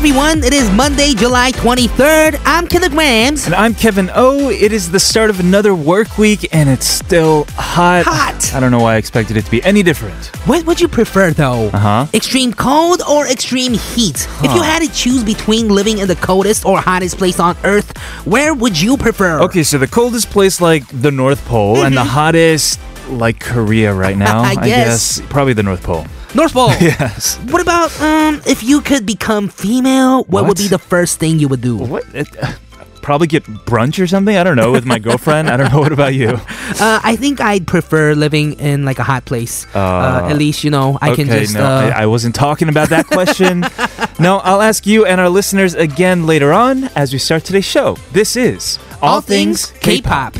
everyone. It is Monday, July 23rd. I'm Killagrams. And I'm Kevin O. It is the start of another work week, and it's still hot. Hot! I don't know why I expected it to be any different. What would you prefer, though? Extreme cold or extreme heat? If you had to choose between living in the coldest or hottest place on Earth, where would you prefer? Okay, so the coldest place, like the North Pole, and the hottest, like Korea right now, I guess. Probably the North Pole. North Pole. Yes. What about if you could become female? What would be the first thing you would do? Probably get brunch or something. I don't know, with my girlfriend. I don't know. What about you? I think I'd prefer living in like a hot place. At least, you know, I can just... I wasn't talking about that question. No, I'll ask you and our listeners again later on as we start today's show. This is All Things K-Pop.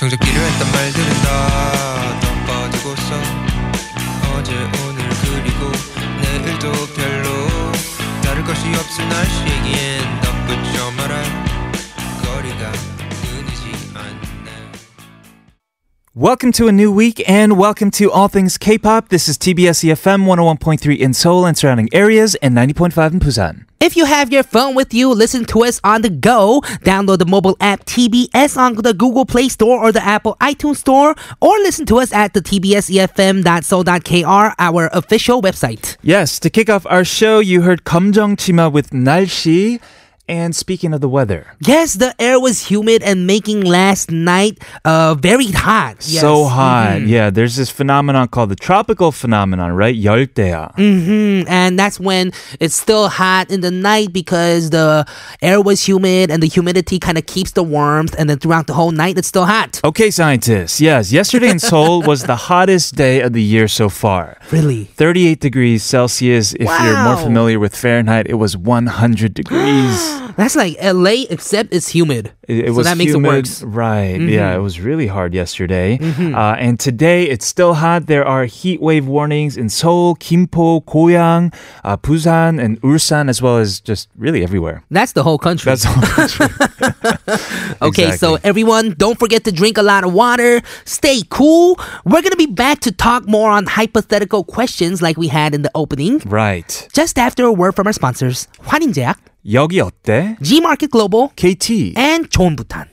정작 필요했던 말들은 다 덮어두고서 어제 오늘 그리고 내일도 별로 다를 것이 없을 날씨 얘기엔 덧붙여 말할 거리가 느리지 않네. Welcome to a new week and welcome to All Things K-Pop. This is TBS EFM 101.3 in Seoul and surrounding areas and 90.5 in Busan. If you have your phone with you, listen to us on the go. Download the mobile app TBS on the Google Play Store or the Apple iTunes Store, or listen to us at the tbsefm.seoul.kr, our official website. Yes, to kick off our show, you heard 검정치마 with 날씨. And speaking of the weather. Yes, the air was humid and making last night very hot. Yes. So hot. Yeah, there's this phenomenon called the tropical phenomenon, right? 열대야. And that's when it's still hot in the night because the air was humid and the humidity kind of keeps the warmth, and then throughout the whole night it's still hot. Okay, scientists. Yes, yesterday in Seoul was the hottest day of the year so far. Really? 38 degrees Celsius. If you're more familiar with Fahrenheit, it was 100 degrees. That's like LA, except it's humid. So that makes humid, it worse. Right. Yeah, it was really hard yesterday. And today, it's still hot. There are heat wave warnings in Seoul, Gimpo, Goyang, Busan, and Ulsan, as well as just really everywhere. That's the whole country. That's the whole country. Okay, so everyone, don't forget to drink a lot of water. Stay cool. We're going to be back to talk more on hypothetical questions like we had in the opening. Right. Just after a word from our sponsors, 환인제약, Yogi Otte, Gmarket Global, KT, and Chonbutan.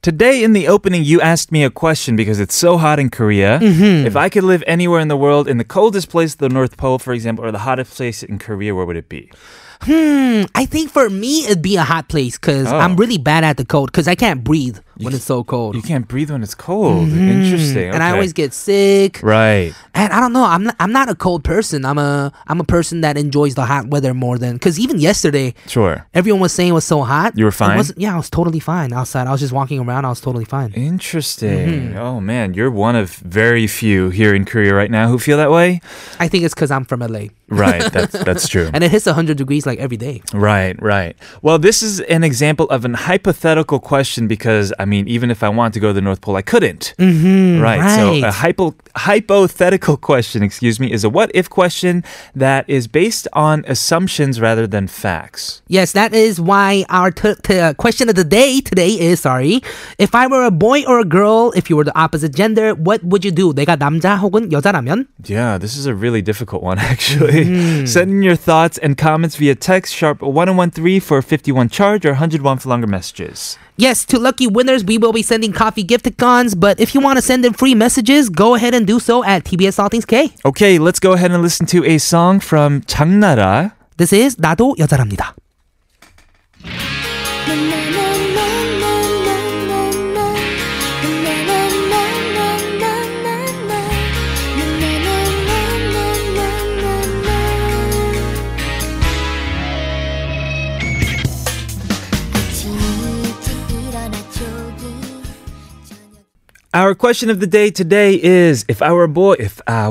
Today in the opening, you asked me a question because it's so hot in Korea. If I could live anywhere in the world, in the coldest place, the North Pole, for example, or the hottest place in Korea, where would it be? I think for me, it'd be a hot place because I'm really bad at the cold because I can't breathe when it's so cold. You can't breathe when it's cold. Interesting. And I always get sick. Right. And I don't know. I'm not a cold person. I'm a person that enjoys the hot weather more than, because even yesterday, everyone was saying it was so hot. You were fine? I was totally fine outside. I was just walking around. I was totally fine. Interesting. Oh, man. You're one of very few here in Korea right now who feel that way. I think it's because I'm from LA. Right. That's true. And it hits 100 degrees like every day. Right. Well, this is an example of an hypothetical question because, I mean, even if I wanted to go to the North Pole, I couldn't. Right. So a hypothetical question, is a what-if question that is based on assumptions rather than facts. Yes, that is why our question of the day today is, if I were a boy or a girl, if you were the opposite gender, what would you do? 내가 남자 혹은 여자라면? Yeah, this is a really difficult one, actually. Send in your thoughts and comments via text sharp 1013 for 51 charge or 101 for longer messages. Yes, to lucky winners, we will be sending coffee gift-a-cons, but if you want to send in free messages, go ahead and do so at TBS All Things K. Okay, let's go ahead and listen to a song from 장나라. This is 나도 여자랍니다. Our question of the day today is, if I were a boy, Beyonce.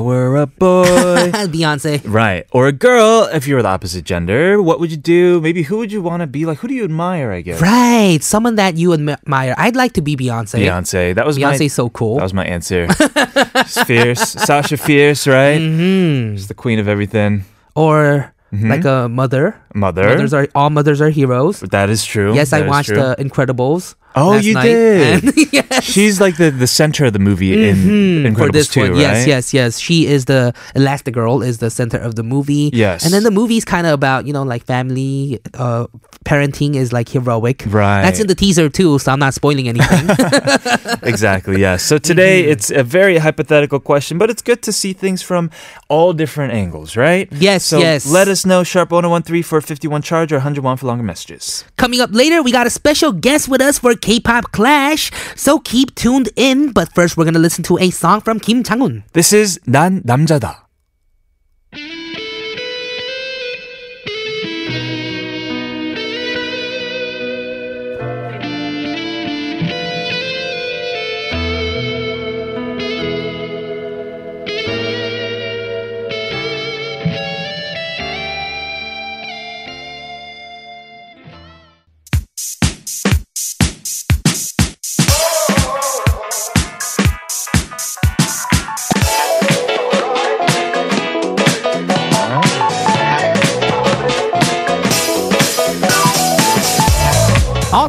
Right. Or a girl, if you were the opposite gender, what would you do? Maybe who would you want to be like? Who do you admire, I guess? Right. Someone that you admire. I'd like to be Beyonce. Beyonce's so cool. That was my answer. She's fierce. Sasha Fierce, right? Mm-hmm. She's the queen of everything. Or... Mm-hmm. Like a mother. All mothers are heroes. That is true. Yes, I watched The Incredibles. Oh, you did? And, yes. She's like the center of the movie in Incredibles 2, right? Yes. She is the Elastigirl, is the center of the movie. Yes. And then the movie's kind of about, like family, parenting is like heroic. Right. That's in the teaser too, so I'm not spoiling anything. Exactly, yes. Yeah. So today it's a very hypothetical question, but it's good to see things from all different angles, right? Yes, so yes. Let us know, Sharp 1013 for 51 charge or 101 for longer messages. Coming up later, we got a special guest with us for K-Pop Clash, so keep tuned in. But first, we're going to listen to a song from Kim Chang-un. This is 난 남자다. All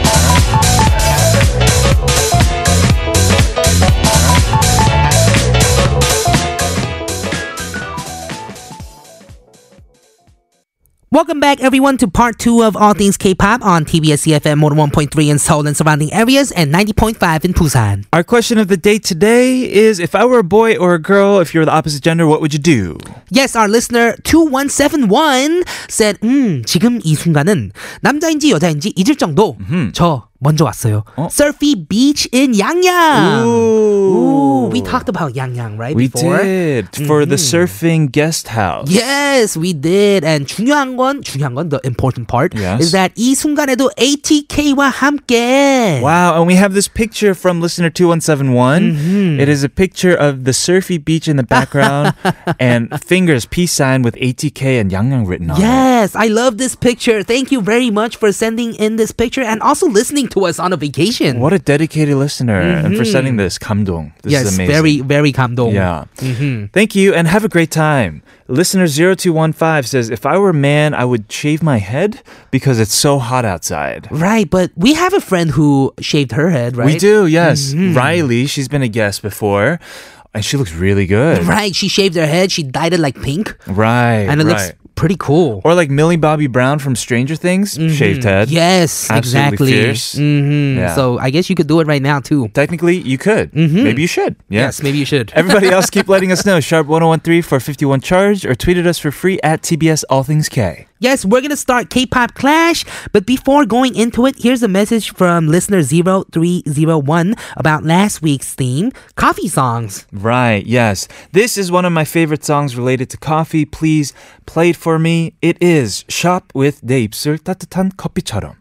Welcome back, everyone, to part 2 of All Things K-Pop on TBS EFM 101.3 in Seoul and surrounding areas and 90.5 in Busan. Our question of the day today is, if I were a boy or a girl, if you were the opposite gender, what would you do? Yes, our listener 2171 said, 지금 이 순간은 남자인지 여자인지 잊을 정도 저 먼저 왔어요. Surfy Beach in Yangyang. Ooh. We talked about Yangyang, right? We did. For the surfing guest house. Yes, we did. And 중요한 건, the important part, is that 이 순간에도 ATK와 함께. Wow, and we have this picture from listener 2171. Mm-hmm. It is a picture of the surfy beach in the background and fingers, peace sign with ATK and Yangyang written on it. Yes, I love this picture. Thank you very much for sending in this picture and also listening to us on a vacation. What a dedicated listener and for sending this. 감동. This is amazing. Very, very 감동. Yeah. Mm-hmm. Thank you and have a great time. Listener 0215 says, if I were a man, I would shave my head because it's so hot outside. Right, but we have a friend who shaved her head, right? We do, yes. Mm-hmm. Riley, she's been a guest before. And she looks really good. Right. She shaved her head. She dyed it like pink. Right. And it looks pretty cool. Or like Millie Bobby Brown from Stranger Things. Mm-hmm. Shaved head. Yes. Absolutely exactly. Fierce. Mm-hmm. Yeah. So I guess you could do it right now too. Technically, you could. Mm-hmm. Maybe you should. Yeah. Yes, maybe you should. Everybody else keep letting us know. Sharp 1013 for 51 charge or tweet at us for free at TBS All Things K. Yes, we're going to start K-Pop Clash. But before going into it, here's a message from listener 0301 about last week's theme, coffee songs. Right, yes. This is one of my favorite songs related to coffee. Please play it for me. It is Shop with 내 입술 따뜻한 커피처럼.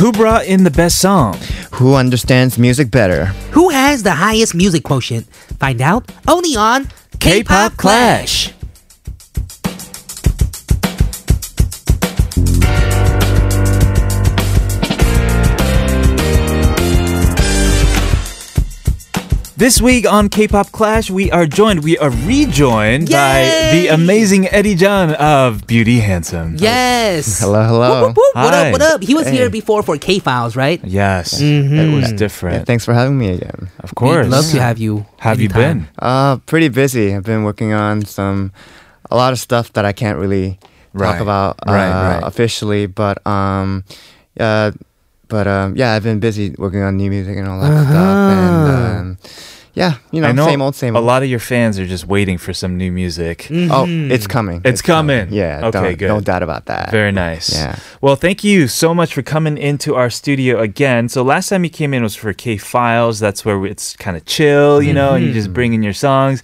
Who brought in the best song? Who understands music better? Who has the highest music quotient? Find out only on K-Pop Clash. This week on K-Pop Clash, we are rejoined by the amazing Eddie Chun of Beauty Handsome. Yes. Hello. Whoop, whoop, wop. What up? He was here before for K-Files, right? Yes. Mm-hmm. It was different. Yeah, thanks for having me again. Of course. We'd love to have you. Have you been? Pretty busy. I've been working on a lot of stuff that I can't really talk about officially, but I've been busy working on new music and all that stuff, and yeah, you know, same old. A lot of your fans are just waiting for some new music. Mm-hmm. Oh, it's coming. It's coming. Yeah. Okay, good. No doubt about that. Very nice. Yeah. Well, thank you so much for coming into our studio again. So last time you came in was for K-Files. That's where it's kind of chill, you know, and you just bring in your songs.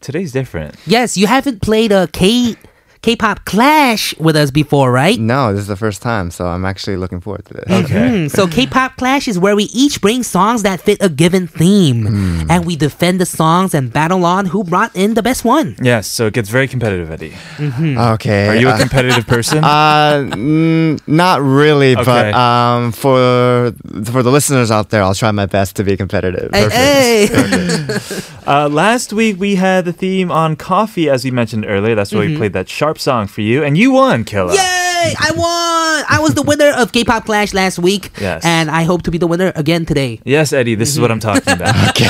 Today's different. Yes, you haven't played a K-Pop Clash with us before, right? No, this is the first time, so I'm actually looking forward to this. Okay. So K-Pop Clash is where we each bring songs that fit a given theme, and we defend the songs and battle on who brought in the best one. Yes, so it gets very competitive, Eddie. Mm-hmm. Okay. Are you a competitive person? Not really, okay. But for the listeners out there, I'll try my best to be competitive. Hey. Perfect. Last week, we had the theme on coffee, as we mentioned earlier. That's why we played that sharp song for you, and you won, Killa. Yay! I won! I was the winner of K-Pop Clash last week, yes. And I hope to be the winner again today. Yes, Eddie, this is what I'm talking about. Okay.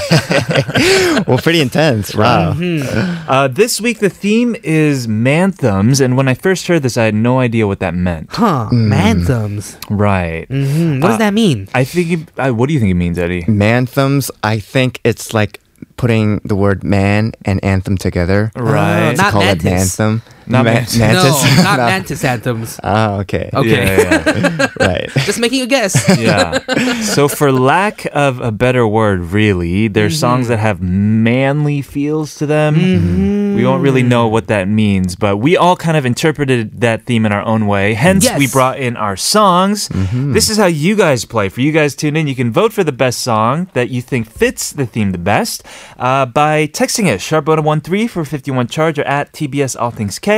Well, pretty intense. Wow. Mm-hmm. This week, the theme is manthems, and when I first heard this, I had no idea what that meant. Huh, manthems. Right. Mm-hmm. What does that mean? I think. What do you think it means, Eddie? Manthems, I think it's like putting the word man and anthem together. Right. Not call it anthem. Not mantis. No, not mantis anthems. Oh, okay. Okay. Yeah. Right. Just making a guess. Yeah. So for lack of a better word, really, there's songs that have manly feels to them. Mm-hmm. We don't really know what that means, but we all kind of interpreted that theme in our own way. Hence, we brought in our songs. Mm-hmm. This is how you guys play. For you guys tune in, you can vote for the best song that you think fits the theme the best by texting it, #1013 for 51 charge, or at TBS All Things K.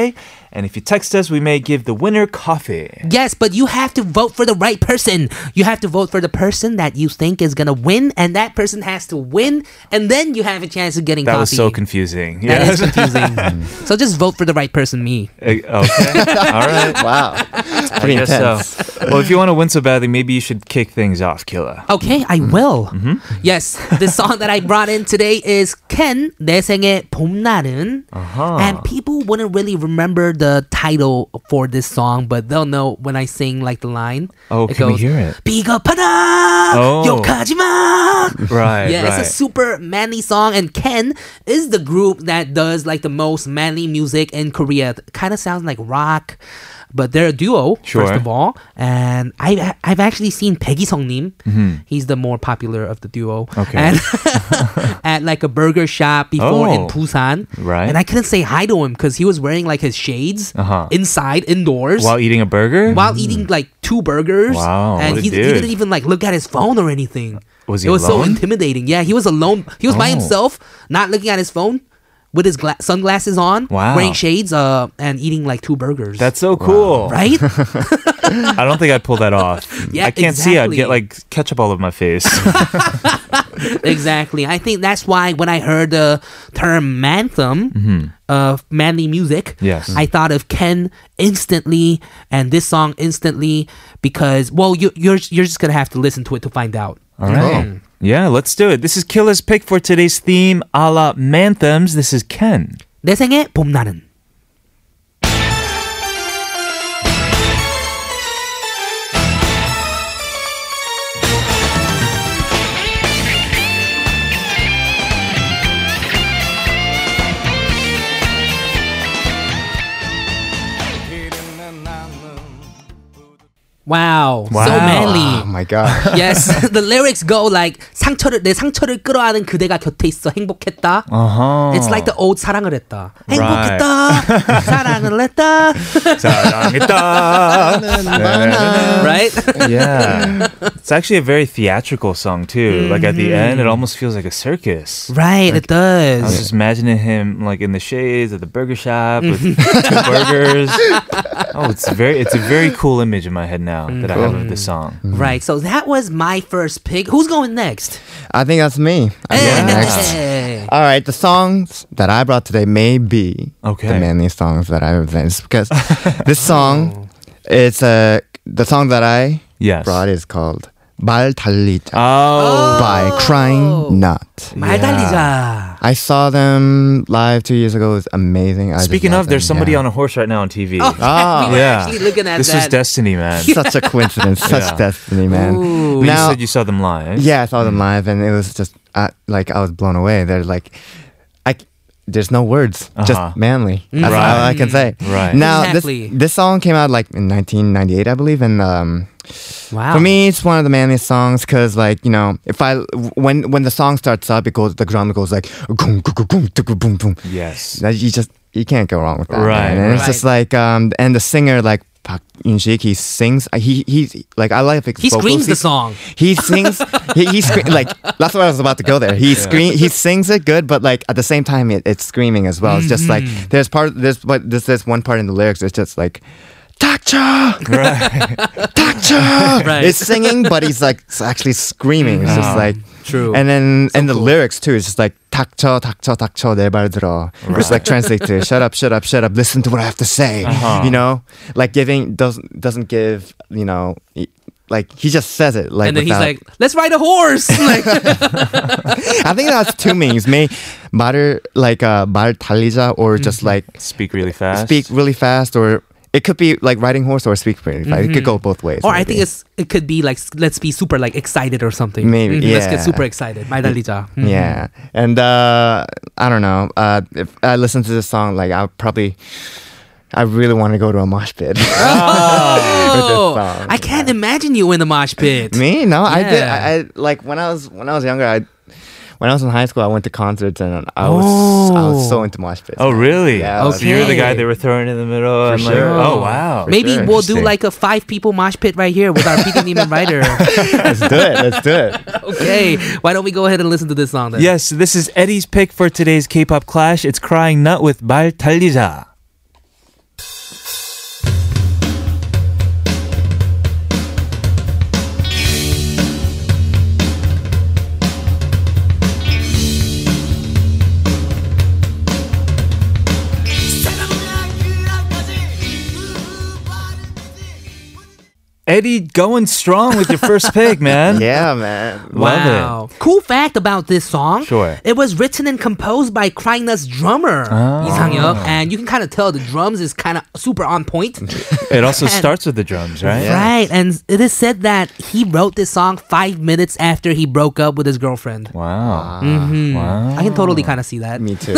And if you text us, we may give the winner coffee. Yes, but you have to vote for the right person. You have to vote for the person that you think is going to win, and that person has to win, and then you have a chance of getting coffee. That was so confusing. Yes. That is confusing. So just vote for the right person, me. Okay. All right. Wow. It's pretty intense. So. Well, if you want to win so badly, maybe you should kick things off, Killa. Okay, I will. Mm-hmm. Yes, the song that I brought in today is Ken, 내 생의 봄날은. And people wouldn't really remember the title for this song, but they'll know when I sing like the line. Oh, it can goes, we hear it? 비겁하다, 욕하지 마. Right, yeah, right. It's a super manly song, and Ken is the group that does like the most manly music in Korea. Kind of sounds like rock, but they're a duo, first of all. And I've actually seen Baek Isongnim. He's the more popular of the duo. Okay. And at like a burger shop before in Busan. Right. And I couldn't say hi to him because he was wearing like his shades inside, indoors. While eating a burger? While eating like 2 burgers. Wow. And he didn't even like look at his phone or anything. Was he alone? It was so intimidating. Yeah, he was alone. He was by himself, not looking at his phone. With his sunglasses on, wearing shades, and eating like 2 burgers. That's so cool. Right? I don't think I'd pull that off. Yeah, I can't see. I'd get like ketchup all over my face. Exactly. I think that's why when I heard the term manthem, manly music, I thought of Ken instantly and this song instantly because, well, you're just going to have to listen to it to find out. All right. Mm-hmm. Yeah, let's do it. This is Killa's pick for today's theme, a la Manthems. This is Ken. 내 생의 봄날은. Wow. So manly. Oh my god. Yes, the lyrics go like 내 상처를 끌어안은 그대가 곁에 있어 행복했다. It's like the old 사랑을 했다. 행복했다. 사랑을 했다. 사랑했다. Right? Yeah. It's actually a very theatrical song too. Like at the end, it almost feels like a circus. Right, like, it does. I was just imagining him like in the shades at the burger shop with 2 burgers. Oh, it's a very cool image in my head now. That I have of the song. Right, so that was my first pick. Who's going next? I think that's me. I'm going next. All right, the songs that I brought today may be the manly songs that I represent because this song, the song that I brought is called 말 달리자. Oh. By Crying Nut. Yeah. 말 달리자. I saw them live 2 years ago. It was amazing. Speaking of, there's somebody on a horse right now on TV. Oh, oh. We were actually looking at this. This is destiny, man. Such a coincidence. Such destiny, man. Ooh. Now, you said you saw them live. Yeah, I saw them live, and it was just like I was blown away. They're like, there's no words, just manly. That's all I can say. Right. Now, exactly. this song came out like in 1998, I believe, and for me, it's one of the manliest songs because, like, you know, when the song starts up, it goes, the drum goes like, yes, you can't go wrong with that. Right. Man. And it's just like, and the singer, like, Park Yoon-sik, he sings. He like, I like his vocals. Screams the song. He sings. Like, that's what I was about to go there. He sings it good, but like at the same time, it's screaming as well. Mm-hmm. It's just like there's one part in the lyrics. It's just like. 닥쳐! Right. 닥쳐! Right. It's singing, but he's like actually screaming. It's just like true. And then so and the cool. lyrics too. It's just like 닥쳐, 닥쳐, 닥쳐, 내 말 들어. It's like translate to shut up, shut up, shut up. Listen to what I have to say. Uh-huh. You know, like giving doesn't give. You know. Like, he just says it. Like, and then he's like, let's ride a horse! Like, I think that's two meanings. 말을, like, 말 달리자, or just like... Speak really fast. Speak really fast, or... It could be like riding horse or speak really fast. It could go both ways. Or maybe. I think it could be like, let's be super like excited or something. Maybe, let's get super excited. Yeah. And I don't know. If I listen to this song, like I really want to go to a mosh pit. Oh, I can't imagine you in the mosh pit. Me? No, yeah. I did. I like when I was younger, When I was in high school, I went to concerts and I was so into mosh pits. Oh, really? Yeah, okay. So you were the guy they were throwing in the middle. And sure. Like, oh, wow. Maybe we'll do like a 5-people mosh pit right here with our PD님 writer. Let's do it. Okay. Why don't we go ahead and listen to this song then? Yes, this is Eddie's pick for today's K-Pop Clash. It's Crying Nut with 말 달리자. Eddie, going strong with your first pick, man. Yeah, man. Love it. Cool fact about this song. Sure. It was written and composed by Crying Nut's drummer, 이상혁. And you can kind of tell the drums is kind of super on point. It also starts with the drums, right? Yeah. Right. And it is said that he wrote this song 5 minutes after he broke up with his girlfriend. Wow. Mm-hmm. Wow. I can totally kind of see that. Me too.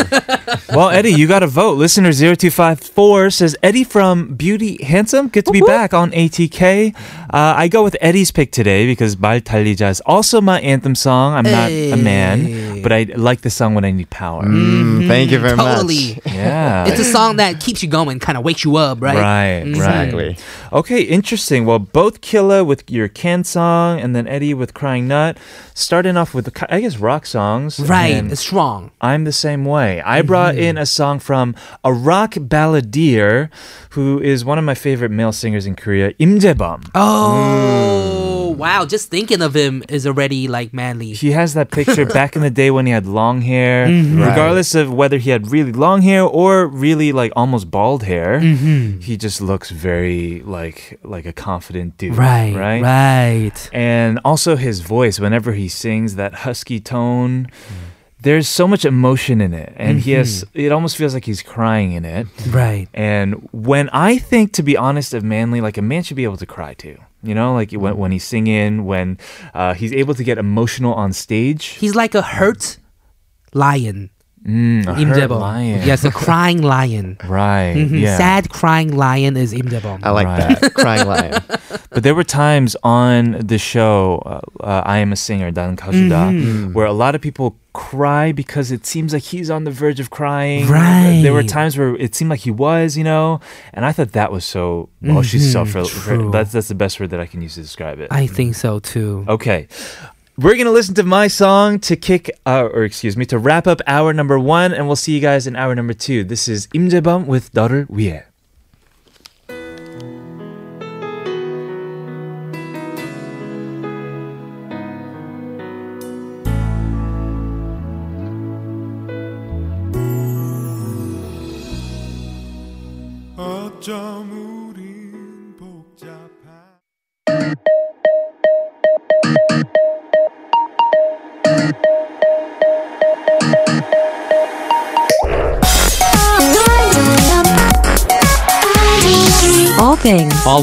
Well, Eddie, you got to vote. Listener 0254 says, Eddie from Beauty Handsome, good to be back on ATK. I go with Eddie's pick today because 말 달리자 is also my anthem song. I'm not a man, but I like the song when I need power. Thank you very much. Totally. Yeah. It's a song that keeps you going, kind of wakes you up, right? Right, exactly. Okay, interesting. Well, both Killa with your Ken song and then Eddie with Crying Nut. Starting off with, I guess, rock songs. Right, it's strong. I'm the same way. I brought in a song from a rock balladeer who is one of my favorite male singers in Korea, Im Jae-bum. Oh, wow. Just thinking of him is already like manly. He has that picture back in the day when he had long hair. Mm-hmm. Regardless of whether he had really long hair or really like almost bald hair, he just looks very like a confident dude. Right, right, right. And also his voice, whenever he sings, that husky tone. There's so much emotion in it, and it almost feels like he's crying in it. Right. And when I think, to be honest, of manly, like a man should be able to cry too. You know, like when he's singing, when he's able to get emotional on stage. He's like a hurt lion. Im Jae-bum. Yes, a crying lion. Right. Sad crying lion is Im Jae-bum. I like that. Crying lion. But there were times on the show, I Am a Singer, 나는 가수다, where a lot of people cry because it seems like he's on the verge of crying. Right. There were times where it seemed like he was, you know, and I thought that was so, she's self-realized. That's the best word that I can use to describe it. I think so too. Okay. We're going to listen to my song to wrap up hour number 1, and we'll see you guys in hour number 2. This is Im Jae-bum with 너를 위해. All things. K. All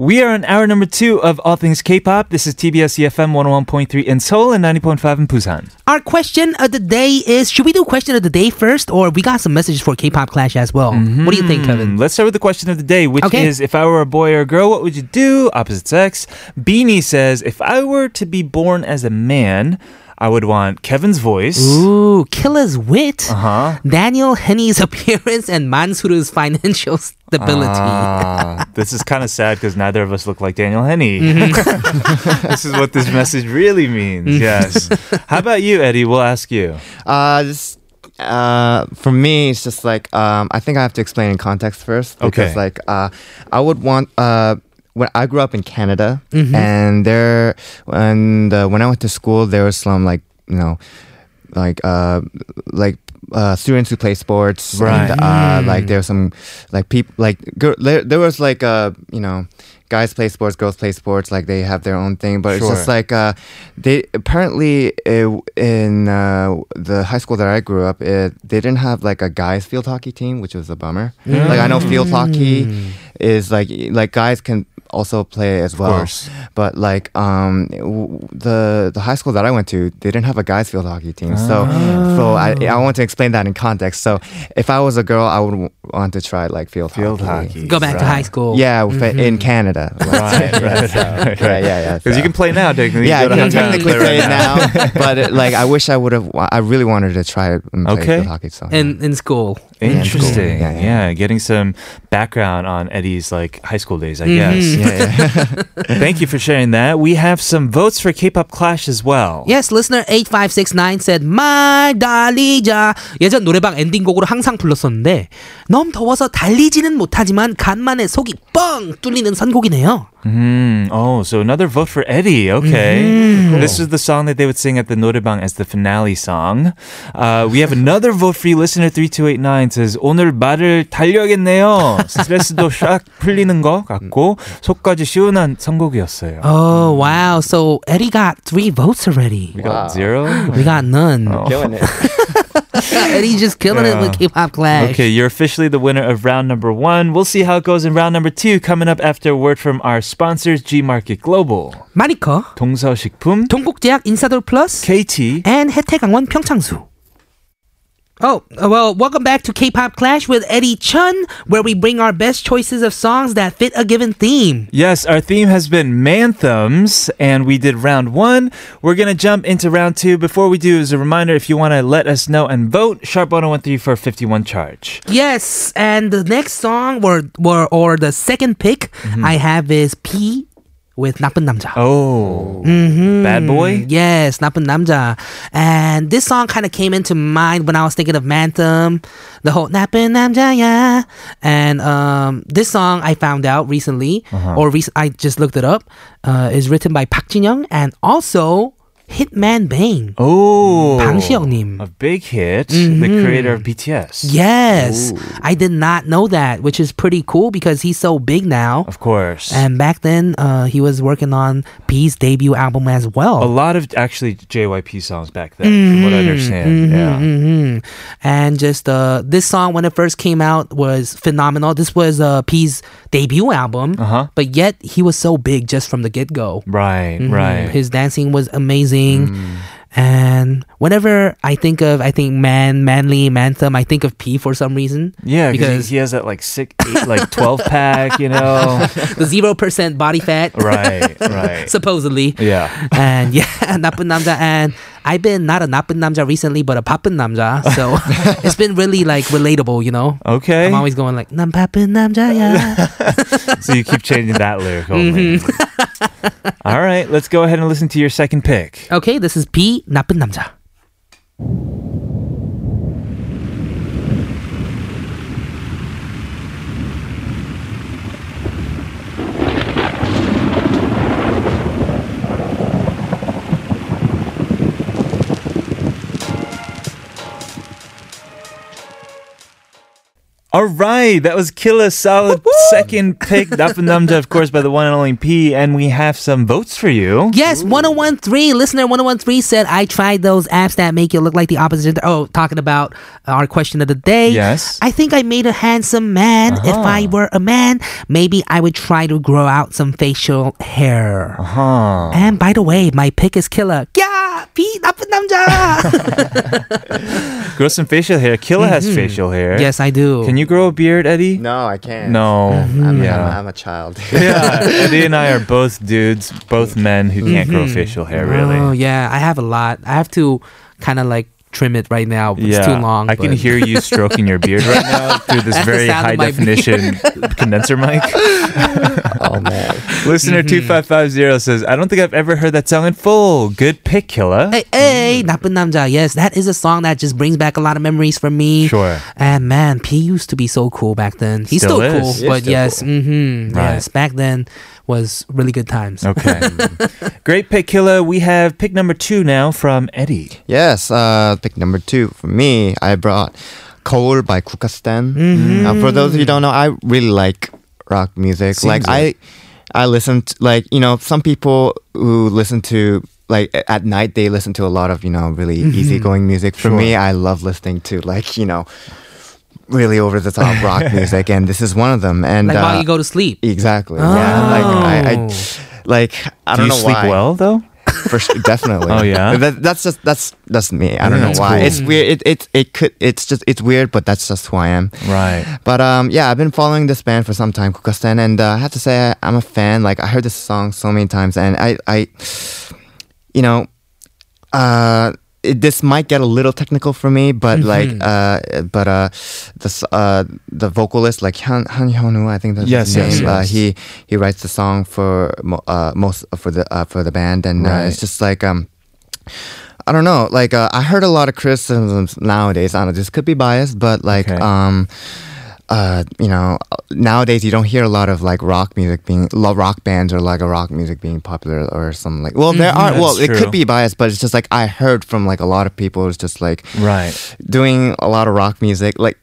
We are on hour number 2 of All Things K-Pop. This is TBS EFM 101.3 in Seoul and 90.5 in Busan. Our question of the day is, should we do question of the day first? Or we got some messages for K-Pop Clash as well. Mm-hmm. What do you think, Kevin? Let's start with the question of the day, which is, if I were a boy or a girl, what would you do? Opposite sex. Beanie says, if I were to be born as a man, I would want Kevin's voice. Ooh, Killa's wit. Daniel Henney's appearance and Mansuru's financial stability. This is kind of sad because neither of us look like Daniel Henney. Mm-hmm. This is what this message really means. Yes. How about you, Eddie? We'll ask you. For me, it's just like, I think I have to explain in context first. Because like, I would want... When I grew up in Canada, and there, and when I went to school, there was some students who play sports, and like there was some like people like guys play sports, girls play sports, like they have their own thing, but it's just like they apparently in the high school that I grew up, they didn't have like a guys field hockey team, which was a bummer. Like I know field hockey is like guys can also play as well, but like the high school that I went to, they didn't have a guys field hockey team, so I want to explain that in context. So if I was a girl, I would want to try like field hockey. Go back to high school, in Canada, right, because you can play now technically. Yeah, I can technically play it now, but I wish I really wanted to try it and play field hockey in school. Interesting. Yeah, getting some background on Eddie's like high school days, I guess. Thank you for sharing that. We have some votes for K-pop Clash as well. Yes, listener 8569 said 말 달리자. 예전 노래방 엔딩곡으로 항상 불렀었는데 너무 더워서 달리지는 못하지만 간만에 속이 뻥 뚫리는 선곡이네요. Oh, so another vote for Eddie. Okay. This is the song that they would sing at the 노래방 as the finale song. We have another vote for you. Listener 3289 says 오늘 말을 달려야겠네요. 스트레스도 샥 풀리는 것 같고 속까지 시원한 선곡이었어요. Oh, wow. So Eddie got 3 votes already. We got 0? We got none. Oh. Killing it. Eddie's just killing it with K-Pop Clash. Okay, you're officially the winner of round number 1. We'll see how it goes in round number 2 coming up after a word from our sponsors, Gmarket Global, 마니커, 동서식품, 동국제약, 인사돌 플러스, KT, and 혜태강원 평창수. Oh, well, welcome back to K-Pop Clash with Eddie Chun, where we bring our best choices of songs that fit a given theme. Yes, our theme has been Manthems, and we did round 1. We're going to jump into round 2. Before we do, as a reminder, if you want to let us know and vote, #1013 for 51 charge. Yes, and the next song, or the second pick I have is P with 나쁜 남자. Oh, bad boy? Yes, 나쁜 남자. And this song kind of came into mind when I was thinking of Manthem, the whole 나쁜 남자야. And this song I found out recently, I just looked it up, is written by Park Jin-young and also Hitman Bang. Oh, 방시혁님. A big hit. The creator of BTS. Yes. Ooh. I did not know that, which is pretty cool because he's so big now. Of course. And back then, he was working on P's debut album as well. A lot of actually JYP songs back then, from what I understand. And just this song, when it first came out, was phenomenal. This was P's debut album, but yet he was so big just from the get-go. Right. His dancing was amazing. And whenever I think manly Manthem, I think of P for some reason. Yeah, because he has that like 6'8" like 12 pack, you know, the 0% body fat. Right. Supposedly. Yeah. And yeah, 나쁜 남자. And I've been not a 나쁜 남자 recently, but a 바쁜 남자. So it's been really like relatable, you know. Okay. I'm always going like 난 바쁜 남자야. So you keep changing that lyric only. All right, let's go ahead and listen to your second pick. Okay, this is B, 나쁜 남자. Alright, that was Killa Solid second pick, 나쁜 남자, of course, by the one and only P, and we have some votes for you. Yes, 1013, listener 1013 said, I tried those apps that make you look like the opposition. Talking about our question of the day. Yes. I think I made a handsome man. Uh-huh. If I were a man, maybe I would try to grow out some facial hair. Uh-huh. And by the way, my pick is Killa. Yeah, P, 나쁜 남자! Grow some facial hair. Killa has facial hair. Yes, I do. Can you grow a beard, Eddie? No, I can't. No. I'm a child. Yeah, Eddie and I are both dudes, both men who can't grow facial hair, really. Oh, yeah. I have a lot. I have to kind of like trim it right now. It's too long. I can hear you stroking your beard right now through this very high definition condenser mic. Oh, man. Listener 2550 says, I don't think I've ever heard that song in full. Good pick, Killa. Hey, 나쁜 남자. Yes, that is a song that just brings back a lot of memories for me. Sure. And man, P used to be so cool back then. He's still cool, but yes. Cool. Mm-hmm, right. Yes, back then was really good times. Okay. Great pick, Killa. We have pick number 2 now from Eddie. Yes, pick number 2 for me. I brought Koul by Kukastan. Mm-hmm. For those who don't know, I really like rock music. Seems like it. I listen to, like, you know, some people who listen to, like, at night they listen to a lot of, you know, really easygoing music. For me, I love listening to, like, you know, really over the top rock music, and this is one of them. And like while you go to sleep. Exactly. Oh. Yeah. Like I don't know why. Do you sleep well though? For sure, definitely. Oh yeah. That's me. I don't know why. Cool. It's weird. It's weird, but that's just who I am. Right. But yeah, I've been following this band for some time, Kukastan, and I have to say I'm a fan. Like I heard this song so many times, and this might get a little technical for me, but the vocalist, like Han Hyun-woo, I think that's his name. Yes. He writes the song for the band, and it's just like I don't know. Like I heard a lot of criticisms nowadays. I don't know. This could be biased, but like you know, nowadays you don't hear a lot of like rock bands or like a rock music being popular or something like. Well, there are. Well, it could be biased, but it's just like I heard from like a lot of people. It's just like doing a lot of rock music, like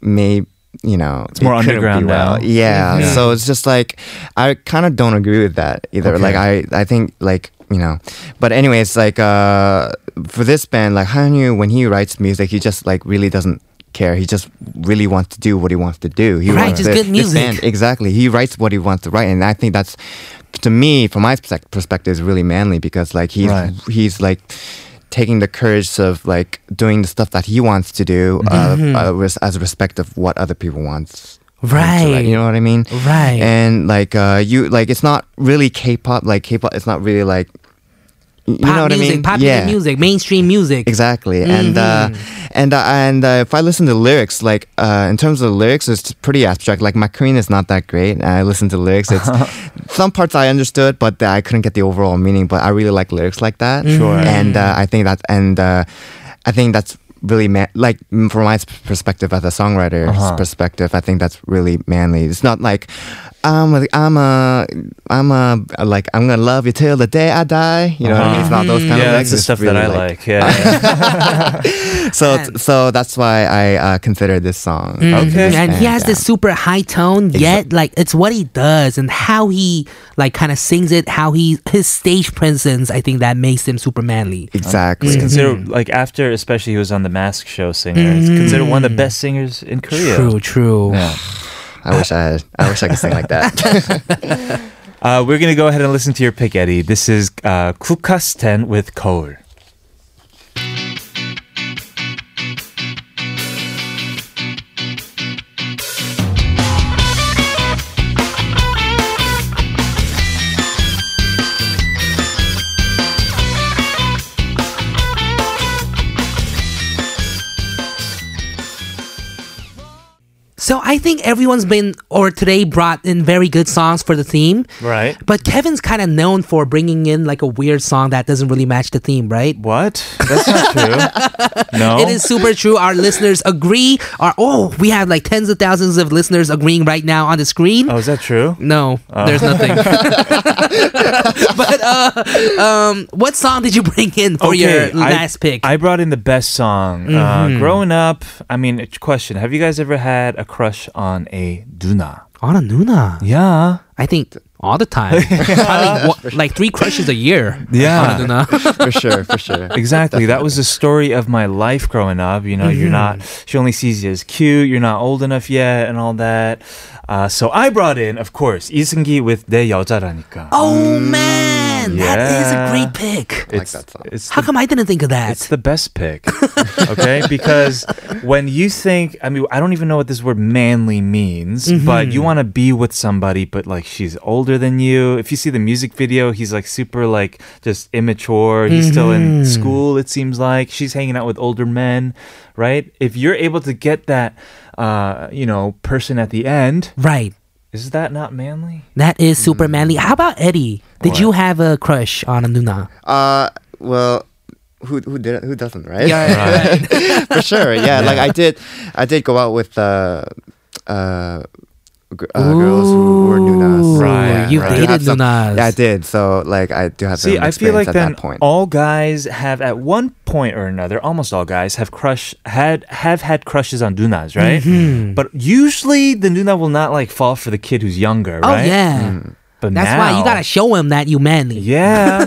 maybe. You know, it's more underground now. Yeah, so it's just like I kind of don't agree with that either. Okay. Like I think like, you know, but anyways, like for this band, like Hanyu, when he writes music, he just like really doesn't care. He just really wants to do what he wants to do. He writes just good music. Band, exactly. He writes what he wants to write, and I think that's, to me, from my perspective, is really manly, because like he's like taking the courage of like doing the stuff that he wants to do as respect of what other people wants. Right. You know what I mean? Right. And like you like it's not really K-pop. Like K-pop, it's not really like you pop know what music, I mean? Popular music, mainstream music. Exactly. And if I listen to lyrics, like in terms of lyrics, it's pretty abstract. Like my Korean is not that great. And I listen to lyrics. It's some parts I understood, but I couldn't get the overall meaning. But I really like lyrics like that. Sure. And I think that's really like from my perspective as a songwriter's perspective, I think that's really manly. It's not like I'm gonna love you till the day I die. You know what I mean? It's not those kind of lyrics. It's the stuff really that I like. Yeah. so that's why I consider this song. Okay. And he has this super high tone, yet like it's what he does and how he like kind of sings it. How his stage presence, I think that makes him super manly. Exactly. It's considered like after, especially he was on the Mask Show singer. It's considered one of the best singers in Korea. True. Yeah. I wish I could sing like that. We're going to go ahead and listen to your pick, Eddie. This is Kukastan with Koul. So I think everyone's been, or today brought in very good songs for the theme. Right. But Kevin's kind of known for bringing in like a weird song that doesn't really match the theme, right? What? That's not true. No. It is super true. Our listeners agree. We have like tens of thousands of listeners agreeing right now on the screen. Oh, is that true? No, there's nothing. But what song did you bring in for your last pick? I brought in the best song. Growing up, I mean, question, have you guys ever had a crush on a 누나. On a 누나? Yeah. I think all the time. Probably like 3 crushes a year. Yeah. On a 누나. For sure, for sure. Exactly. Definitely. That was the story of my life growing up. You know, mm-hmm. you're not, she only sees you as cute, you're not old enough yet, and all that. So I brought in, of course, 이승기 with 내 여자라니까. Oh, man. Yeah. That is a great pick. I like that song. How come I didn't think of that? It's the best pick. Okay? Because when you think, I mean, I don't even know what this word manly means, mm-hmm. but you want to be with somebody, but like she's older than you. If you see the music video, he's like super like just immature. He's mm-hmm. still in school, it seems like. She's hanging out with older men, right? If you're able to get that, you know, person at the end. Right. Is that not manly? That is super manly. How about Eddie? Did you have a crush on a 누나? Well, who doesn't, right? Yeah, right. For sure. Yeah, like I did go out with girls who were nunas. Right. Yeah, you dated nunas. Yeah, I did. So, like, I do have some experience like at that point. All guys have, at one point or another, almost all guys have had crushes on nunas, right? Mm-hmm. But usually, the nuna will not, like, fall for the kid who's younger, right? Oh, yeah. Mm. But that's now, why you gotta show him that you manly. Yeah.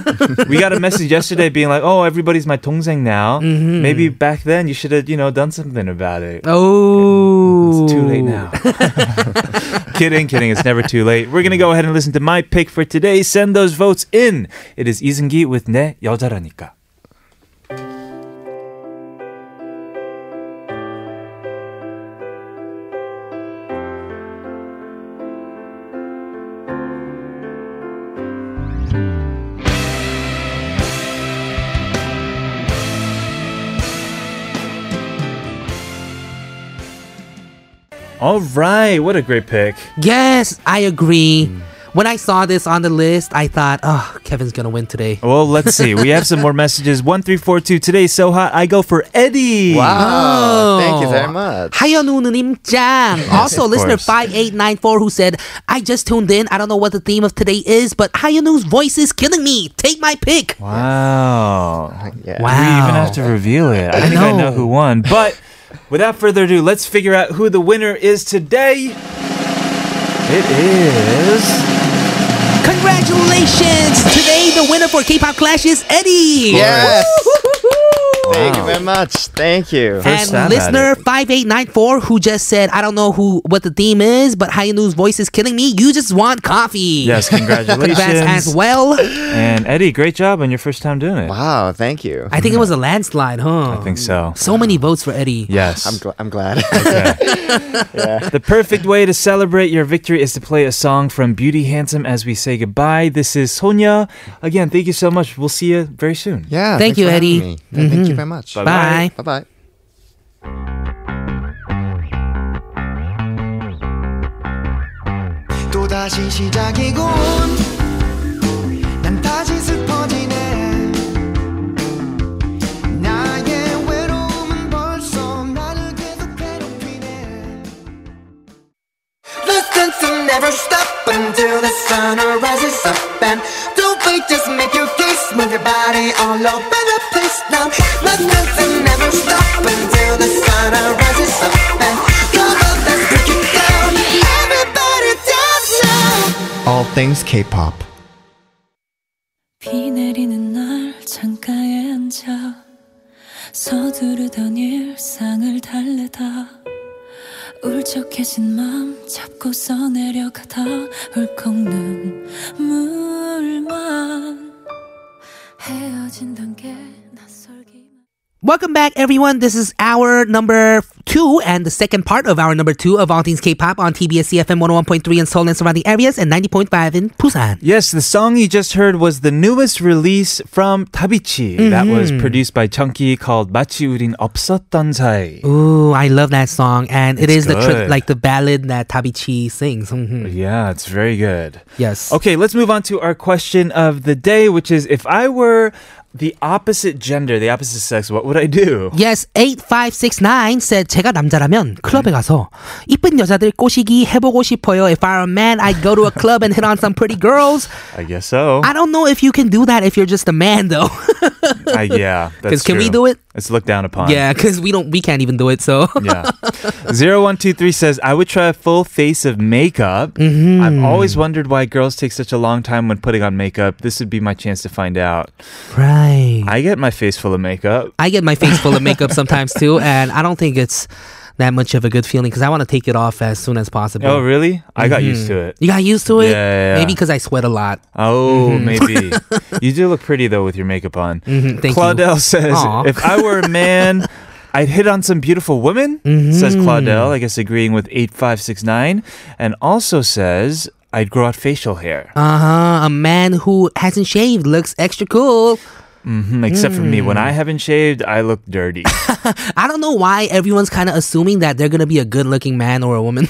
We got a message yesterday being like, oh, everybody's my 동생 now. Mm-hmm. Maybe back then you should have, you know, done something about it. Oh. It's too late now. Kidding. It's never too late. We're gonna go ahead and listen to my pick for today. Send those votes in. It is 이승기 with 내 여자라니까. All right, what a great pick. Yes, I agree. When I saw this on the list, I thought, oh, Kevin's going to win today. Well, let's see. We have some more messages. 1342, today's so hot, I go for Eddie. Wow. Thank you very much. 하연우 누님 짱. Also, listener 5894 who said, I just tuned in. I don't know what the theme of today is, but 하연우's voice is killing me. Take my pick. Wow. Yeah. Wow. We even have to reveal it. I think I know who won, but... Without further ado, let's figure out who the winner is today. It is... Congratulations! Today, the winner for K-Pop Clash is Eddie! Yes! Wow. Thank you very much. Thank you. And listener 5894 who just said, I don't know what the theme is, but Hayanu's voice is killing me. You just want coffee. Yes, congratulations. Congrats as well. And Eddie, great job on your first time doing it. Wow, thank you. I think it was a landslide, huh? I think so. So many votes for Eddie. Yes. I'm glad. Okay. Yeah. The perfect way to celebrate your victory is to play a song from Beauty Handsome as we say goodbye. This is Sonya. Again, thank you so much. We'll see you very soon. Yeah. Thank you, Eddie. Thank you very much. Bye. Bye. 또 다시 시작이군. 난 다시 슬퍼지네. 나의 외로움은 벌써 나를 계속 괴롭히네. The sun never stop until the sun rises up and don't wait, just make your case. Move your body all over the place now. Let nothing never stop until the sun rises up and come on, let's break it down. Everybody dance now. All Things K-Pop. 비 내리는 날 창가에 앉아 서두르던 일상을 달래다 울적해진 맘 잡고서 내려가다 울컥 눈물만. Welcome back, everyone. This is our number 2 and the second part of our number 2 of All Things K-Pop on TBS EFM 101.3 in Seoul and surrounding areas and 90.5 in Busan. Yes, the song you just heard was the newest release from Tabichi that was produced by Chunky called 마치 우린 없었던 사이. Ooh, I love that song, and it is good. The ballad that Tabichi sings. Mm-hmm. Yeah, it's very good. Yes. Okay, let's move on to our question of the day, which is if I were the opposite gender, the opposite sex, what would I do? Yes, 8569 said 제가 남자라면 클럽에 가서 이쁜 여자들 꼬시기 해보고 싶어요. If I were a man, I'd go to a club and hit on some pretty girls. I guess so. I don't know if you can do that if you're just a man, though. Yeah, that's true. Can we do it? It's looked down upon. Yeah, because we can't even do it, so. Yeah. 0123 says, I would try a full face of makeup. Mm-hmm. I've always wondered why girls take such a long time when putting on makeup. This would be my chance to find out. Right. I get my face full of makeup. I get my face full of makeup sometimes, too, and I don't think it's that much of a good feeling because I want to take it off as soon as possible. Oh, really? Mm-hmm. I got used to it. You got used to it? Yeah. Maybe because I sweat a lot. Oh, maybe. You do look pretty, though, with your makeup on. Mm-hmm. Thank Claudel you. Says, Aww. If I were a man, I'd hit on some beautiful women, says Claudel, I guess agreeing with 8569, and also says, I'd grow out facial hair. Uh-huh. A man who hasn't shaved looks extra cool. Mm-hmm, except for me. When I haven't shaved, I look dirty. I don't know why everyone's kind of assuming that they're going to be a good-looking man or a woman.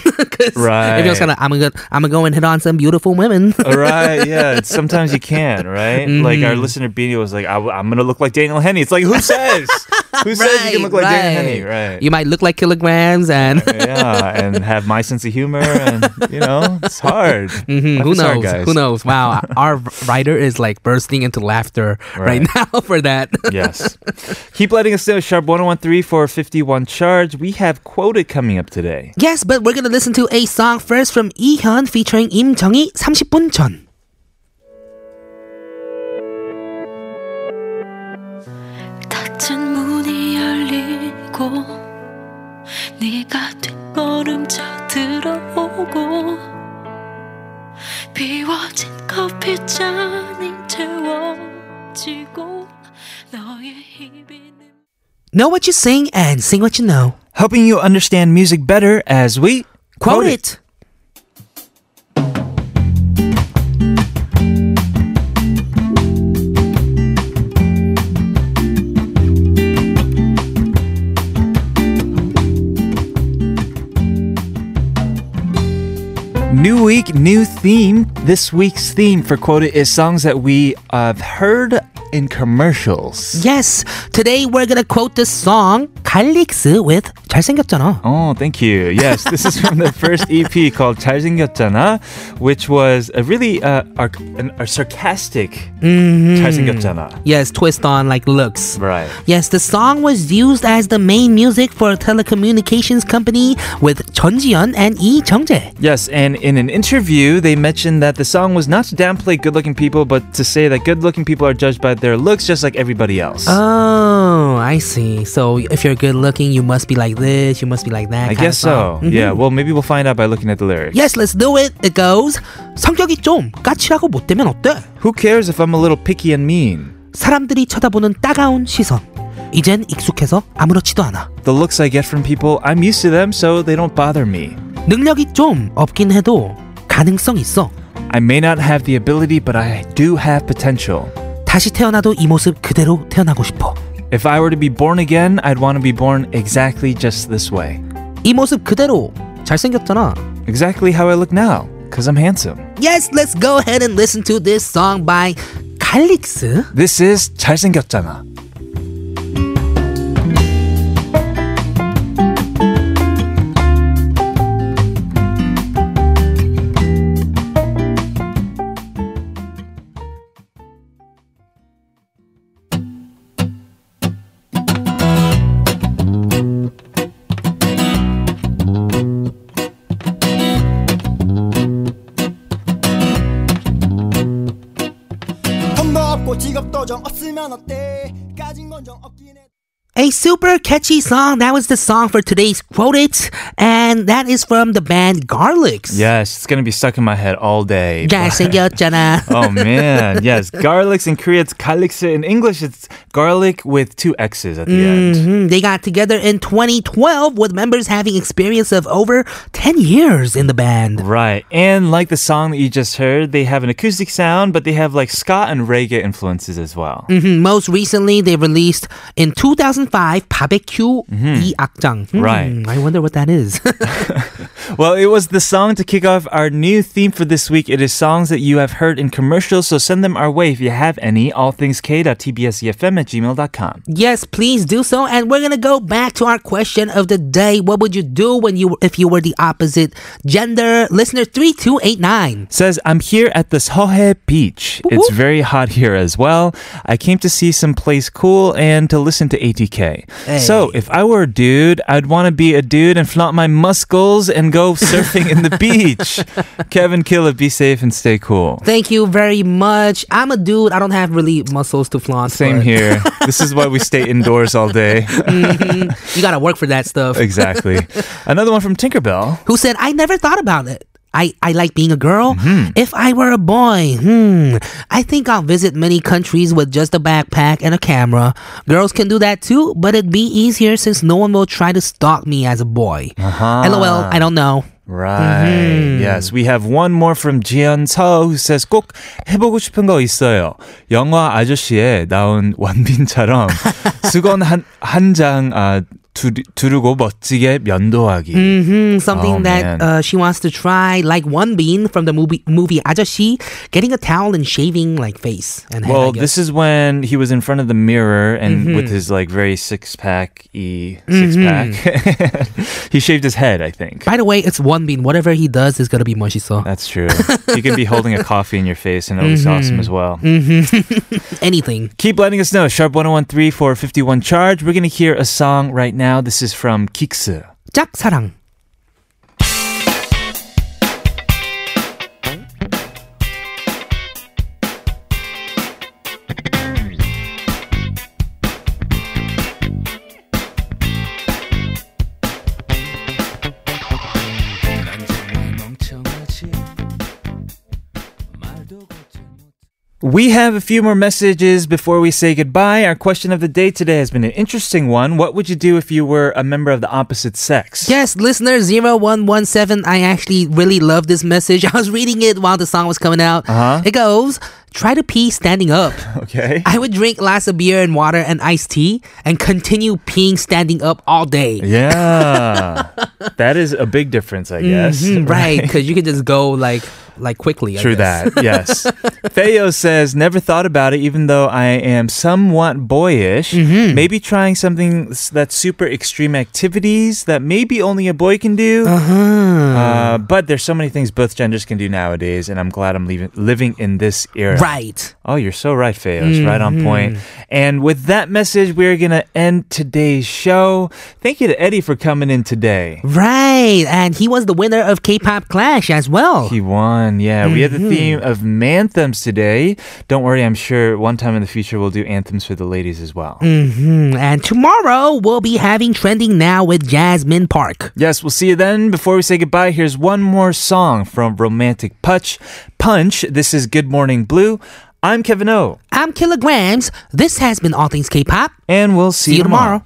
Right. Everyone's kind of, I'm going to go and hit on some beautiful women. Right, yeah. Sometimes you can, right? Mm-hmm. Like our listener, Beanie, was like, I'm going to look like Daniel Henney. It's like, who says? Who says you can look like Daniel Henney? Right. You might look like Killagrams and... yeah, and have my sense of humor and, you know, it's hard. Mm-hmm. Who knows? Hard, guys. Who knows? Wow. Our writer is like bursting into laughter right now. For that. Yes. Keep letting us know. Sharp 1013 for 51 charge. We have Quoted coming up today. Yes, but we're going to listen to a song first from Ihyun featuring Im Jeong-i 30분 전. 닫힌 문이 열리고 네가 뒷걸음쳐 들어오고 비워진 커피잔이 채워 Know what you sing and sing what you know. Helping you understand music better as we quote it. New week, new theme. This week's theme for Quoted is songs that we have heard in commercials. Yes. Today we're going to quote this song, Garlics with 잘생겼잖아. Oh, thank you. Yes, this is from the first EP called 잘생겼잖아, which was a really a sarcastic 잘생겼잖아. Yes, twist on like looks. Right. Yes, the song was used as the main music for a telecommunications company with Chun Ji-yeon and Lee Jung-jae. Yes, and in an interview, they mentioned that the song was not to downplay good-looking people, but to say that good-looking people are judged by their looks just like everybody else. Oh, I see. So if you're good looking, you must be like this, you must be like that. I guess so. Mm-hmm. Yeah, well, maybe we'll find out by looking at the lyrics. Yes, let's do it. It goes, 성격이 좀 까칠하고 못되면 어때? Who cares if I'm a little picky and mean? 사람들이 쳐다보는 따가운 시선. 이젠 익숙해서 아무렇지도 않아. The looks I get from people, I'm used to them, so they don't bother me. 능력이 좀 없긴 해도 가능성 있어. I may not have the ability, but I do have potential. 다시 태어나도 이 모습 그대로 태어나고 싶어. If I were to be born again, I'd want to be born exactly just this way. 이 모습 그대로 잘생겼잖아. Exactly how I look now, because I'm handsome. Yes, let's go ahead and listen to this song by Garlics. This is 잘생겼잖아. A super catchy song. That was the song for today's Quote It, and that is from the band Garlics. Yes, it's going to be stuck in my head all day. 잘생겼잖아. Oh, man. Yes, Garlics in Korea, it's Garlics. In English, it's Garlic with two X's at the end. They got together in 2012 with members having experience of over 10 years in the band. Right, and like the song that you just heard, they have an acoustic sound, but they have like ska and reggae influences as well. Mm-hmm. Most recently, they released in 2005 Barbecue 이 악장. Right. I wonder what that is. Well, it was the song to kick off our new theme for this week. It is songs that you have heard in commercials, so send them our way if you have any. allthingsk.tbsefm@gmail.com. Yes, please do so. And we're going to go back to our question of the day. What would you do when if you were the opposite gender? Listener 3289 says, I'm here at this Seohae Beach. Woo-hoo. It's very hot here as well. I came to see some place cool and to listen to ATK. Hey. So if I were a dude, I'd want to be a dude and flaunt my muscles and go surfing in the beach. Kevin Killa, be safe and stay cool. Thank you very much. I'm a dude. I don't have really muscles to flaunt. Same here. This is why we stay indoors all day. Mm-hmm. You got to work for that stuff. Exactly. Another one from Tinkerbell, who said, I never thought about it. I like being a girl. Mm-hmm. If I were a boy, I think I'll visit many countries with just a backpack and a camera. Girls can do that too, but it'd be easier since no one will try to stalk me as a boy. Uh-huh. LOL, I don't know. Right. Mm-hmm. Yes, we have one more from Jian Seo who says, 꼭 해보고 싶은 거 있어요. 영화 아저씨에 나온 원빈처럼 수건 한 장 두르고 멋지게 면도하기. Mm-hmm. Something that she wants to try, like Won Bin from the movie 아저씨, getting a towel and shaving like face and head. Well, this is when he was in front of the mirror and mm-hmm. with his like very six pack. He shaved his head, I think. By the way, it's Won Bin. Whatever he does is gonna be 멋있어. That's true. You can be holding a coffee in your face and it'll be awesome as well. Mm-hmm. Anything. Keep letting us know. Sharp 1013 for 51 charge. We're gonna hear a song right now. This is from Kix. 짝사랑. We have a few more messages before we say goodbye. Our question of the day today has been an interesting one. What would you do if you were a member of the opposite sex? Yes, listener 0117. I actually really love this message. I was reading it while the song was coming out. Uh-huh. It goes, try to pee standing up. Okay. I would drink lots of beer and water and iced tea and continue peeing standing up all day. Yeah. That is a big difference, I guess. Mm-hmm, right, because you can just go like quickly. True that, yes. Theo says, never thought about it, even though I am somewhat boyish. Mm-hmm. Maybe trying something that's super extreme activities that maybe only a boy can do. Uh-huh. But there's so many things both genders can do nowadays, and I'm glad I'm living in this era. Right. Oh, you're so right, Feo. It's right on point. And with that message, we're going to end today's show. Thank you to Eddie for coming in today. Right. And he was the winner of K-Pop Clash as well. He won. Yeah. Mm-hmm. We had the theme of manthems today. Don't worry. I'm sure one time in the future, we'll do anthems for the ladies as well. Mm-hmm. And tomorrow, we'll be having Trending Now with Jasmine Park. Yes. We'll see you then. Before we say goodbye, here's one more song from Romantic Punch. This is Good Morning Blue. I'm Kevin O. I'm Killagrams. This has been All Things K-Pop. And we'll see you tomorrow.